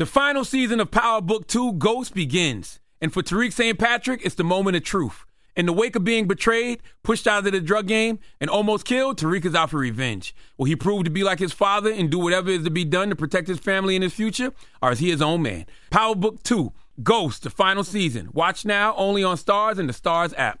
The final season of Power Book 2: Ghost begins, and for Tariq St. Patrick, it's the moment of truth. In the wake of being betrayed, pushed out of the drug game, and almost killed, Tariq is out for revenge. Will he prove to be like his father and do whatever is to be done to protect his family and his future? Or is he his own man? Power Book 2, Ghost, the final season. Watch now only on Starz and the Starz app.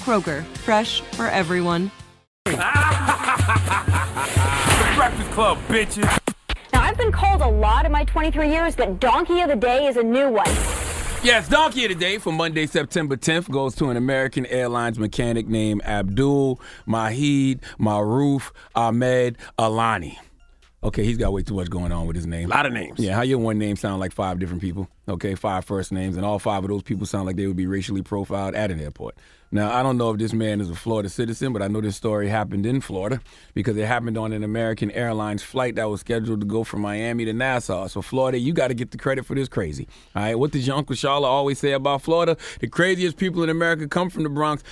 Kroger, fresh for everyone. The Breakfast Club, bitches. Now, I've been called a lot in my 23 years, but Donkey of the Day is a new one. Yes, Donkey of the Day for Monday, September 10th goes to an American Airlines mechanic named Abdul-Majeed Marouf Ahmed Alani. Okay, he's got way too much going on with his name. A lot of names. Yeah, how your one name sound like five different people? Okay, five first names, and all five of those people sound like they would be racially profiled at an airport. Now, I don't know if this man is a Florida citizen, but I know this story happened in Florida because it happened on an American Airlines flight that was scheduled to go from Miami to Nassau. So, Florida, you got to get the credit for this crazy. All right, what does your Uncle Charlotte always say about Florida? The craziest people in America come from the Bronx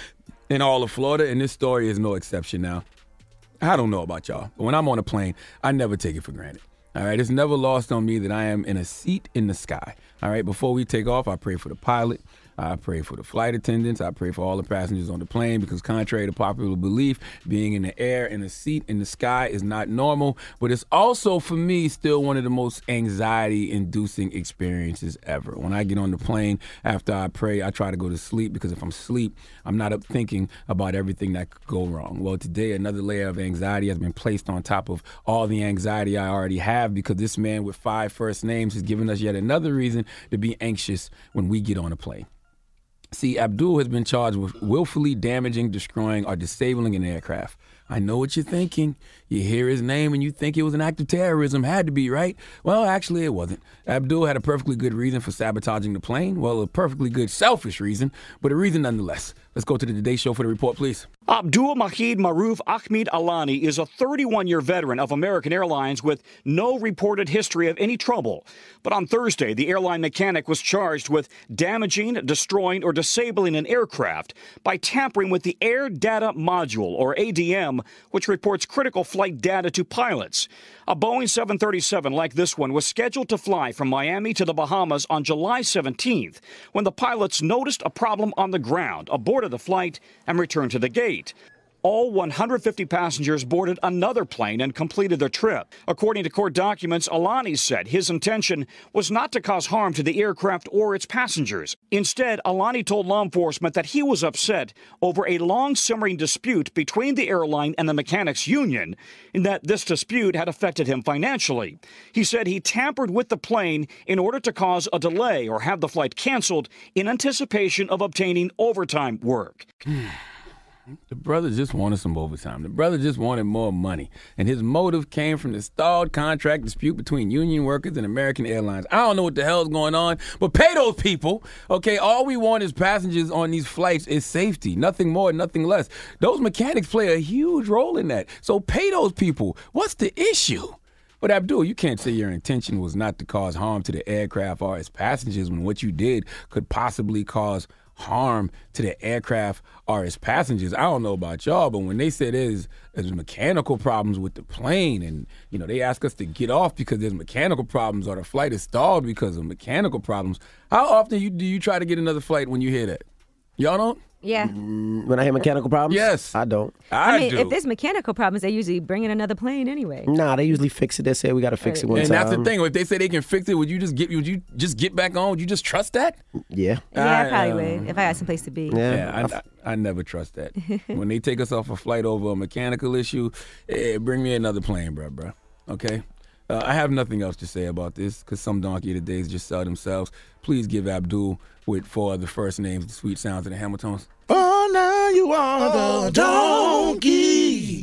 and all of Florida, and this story is no exception now. I don't know about y'all, but when I'm on a plane, I never take it for granted. All right, it's never lost on me that I am in a seat in the sky. All right, before we take off, I pray for the pilot. I pray for the flight attendants. I pray for all the passengers on the plane because contrary to popular belief, being in the air in a seat in the sky is not normal. But it's also, for me, still one of the most anxiety-inducing experiences ever. When I get on the plane, after I pray, I try to go to sleep because if I'm asleep, I'm not up thinking about everything that could go wrong. Well, today, another layer of anxiety has been placed on top of all the anxiety I already have because this man with five first names has given us yet another reason to be anxious when we get on a plane. See, Abdul has been charged with willfully damaging, destroying, or disabling an aircraft. I know what you're thinking. You hear his name and you think it was an act of terrorism. Had to be, right? Well, actually, it wasn't. Abdul had a perfectly good reason for sabotaging the plane. Well, a perfectly good selfish reason, but a reason nonetheless. Let's go to the Today Show for the report, please. Abdul-Majeed Marouf Ahmed Alani is a 31-year veteran of American Airlines with no reported history of any trouble. But on Thursday, the airline mechanic was charged with damaging, destroying, or disabling an aircraft by tampering with the Air Data Module, or ADM, which reports critical flight data to pilots. A Boeing 737 like this one was scheduled to fly from Miami to the Bahamas on July 17th when the pilots noticed a problem on the ground, aborted the flight, and returned to the gate. All 150 passengers boarded another plane and completed their trip. According to court documents, Alani said his intention was not to cause harm to the aircraft or its passengers. Instead, Alani told law enforcement that he was upset over a long simmering dispute between the airline and the mechanics union, and that this dispute had affected him financially. He said he tampered with the plane in order to cause a delay or have the flight canceled in anticipation of obtaining overtime work. The brother just wanted some overtime. The brother just wanted more money. And his motive came from the stalled contract dispute between union workers and American Airlines. I don't know what the hell's going on, but pay those people. Okay, all we want as passengers on these flights is safety. Nothing more, nothing less. Those mechanics play a huge role in that. So pay those people. What's the issue? But Abdul, you can't say your intention was not to cause harm to the aircraft or its passengers when what you did could possibly cause harm to the aircraft or its passengers. I don't know about y'all, but when they say there's mechanical problems with the plane and, you know, they ask us to get off because there's mechanical problems or the flight is stalled because of mechanical problems, how often do you try to get another flight when you hear that? Y'all don't? Yeah. When I have mechanical problems? Yes. I don't. I mean, if there's mechanical problems, they usually bring in another plane anyway. Nah, they usually fix it. They say we got to fix it one time. And that's the thing. If they say they can fix it, would you just get back on? Would you just trust that? Yeah. Yeah, I probably would if I had some place to be. Yeah, I never trust that. When they take us off a flight over a mechanical issue, bring me another plane, bro. Okay? I have nothing else to say about this because some donkey of the days just sell themselves. Please give Abdul with 4 of the first names, the sweet sounds, and the Hamiltons. Oh, now you are the donkey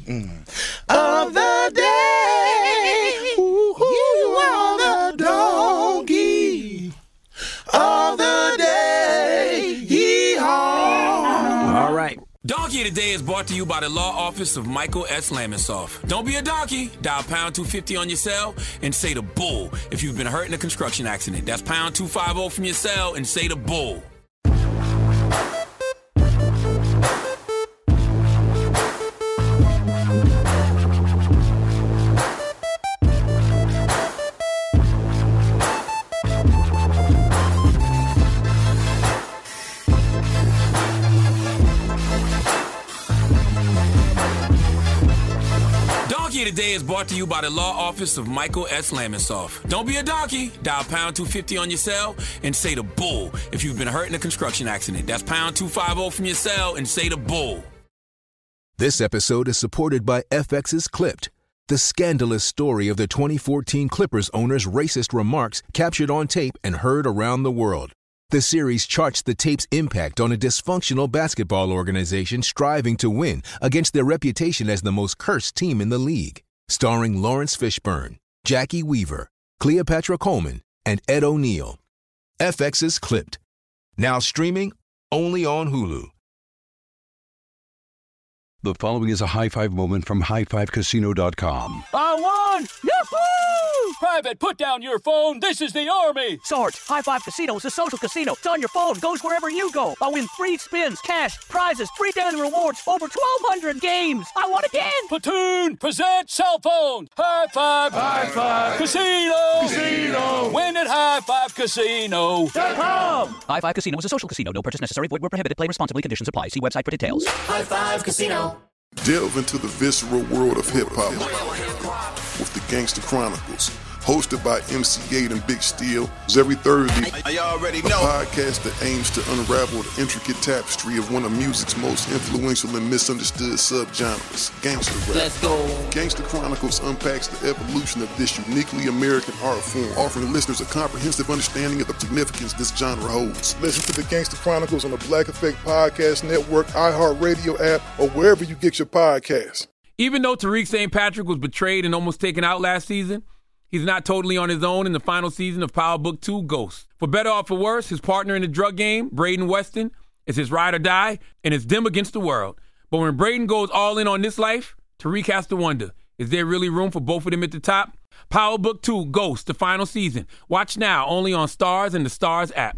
of the day. Ooh, you are the donkey of the day. Yee-haw. All right. Donkey of the Day is brought to you by the Law Office of Michael S. Lamisoff. Don't be a donkey. Dial pound 250 on your cell and say the bull if you've been hurt in a construction accident. That's pound 250 from your cell and say the bull. Today is brought to you by the Law Office of Michael S. Lamisoff. Don't be a donkey. Dial pound 250 on your cell and say the bull if you've been hurt in a construction accident. That's pound 250 from your cell and say the bull. This episode is supported by FX's Clipped, the scandalous story of the 2014 Clippers owner's racist remarks captured on tape and heard around the world. The series charts the tape's impact on a dysfunctional basketball organization striving to win against their reputation as the most cursed team in the league. Starring Lawrence Fishburne, Jackie Weaver, Cleopatra Coleman, and Ed O'Neill. FX's Clipped. Now streaming only on Hulu. The following is a high five moment from HighFiveCasino.com. I won! Yahoo! Private, put down your phone. This is the Army. Sarge, High Five Casino is a social casino. It's on your phone. Goes wherever you go. I win free spins, cash, prizes, free daily rewards, over 1,200 games. I won again. Platoon, present cell phone. High Five. High Five. Casino. Win at HighFiveCasino.com. High Five Casino is a social casino. No purchase necessary. Void where prohibited. Play responsibly. Conditions apply. See website for details. High Five Casino. Delve into the visceral world of hip-hop with the Gangster Chronicles, hosted by MC8 and Big Steel. It's every Thursday, a podcast that aims to unravel the intricate tapestry of one of music's most influential and misunderstood subgenres, gangster rap. Let's go. Gangster Chronicles unpacks the evolution of this uniquely American art form, offering listeners a comprehensive understanding of the significance this genre holds. Listen to the Gangster Chronicles on the Black Effect Podcast Network, iHeartRadio app, or wherever you get your podcasts. Even though Tariq St. Patrick was betrayed and almost taken out last season, he's not totally on his own in the final season of Power Book 2: Ghost. For better or for worse, his partner in the drug game, Brayden Weston, is his ride or die, and it's them against the world. But when Brayden goes all in on this life, Tariq has to wonder, is there really room for both of them at the top? Power Book 2: Ghost, the final season. Watch now, only on Starz and the Starz app.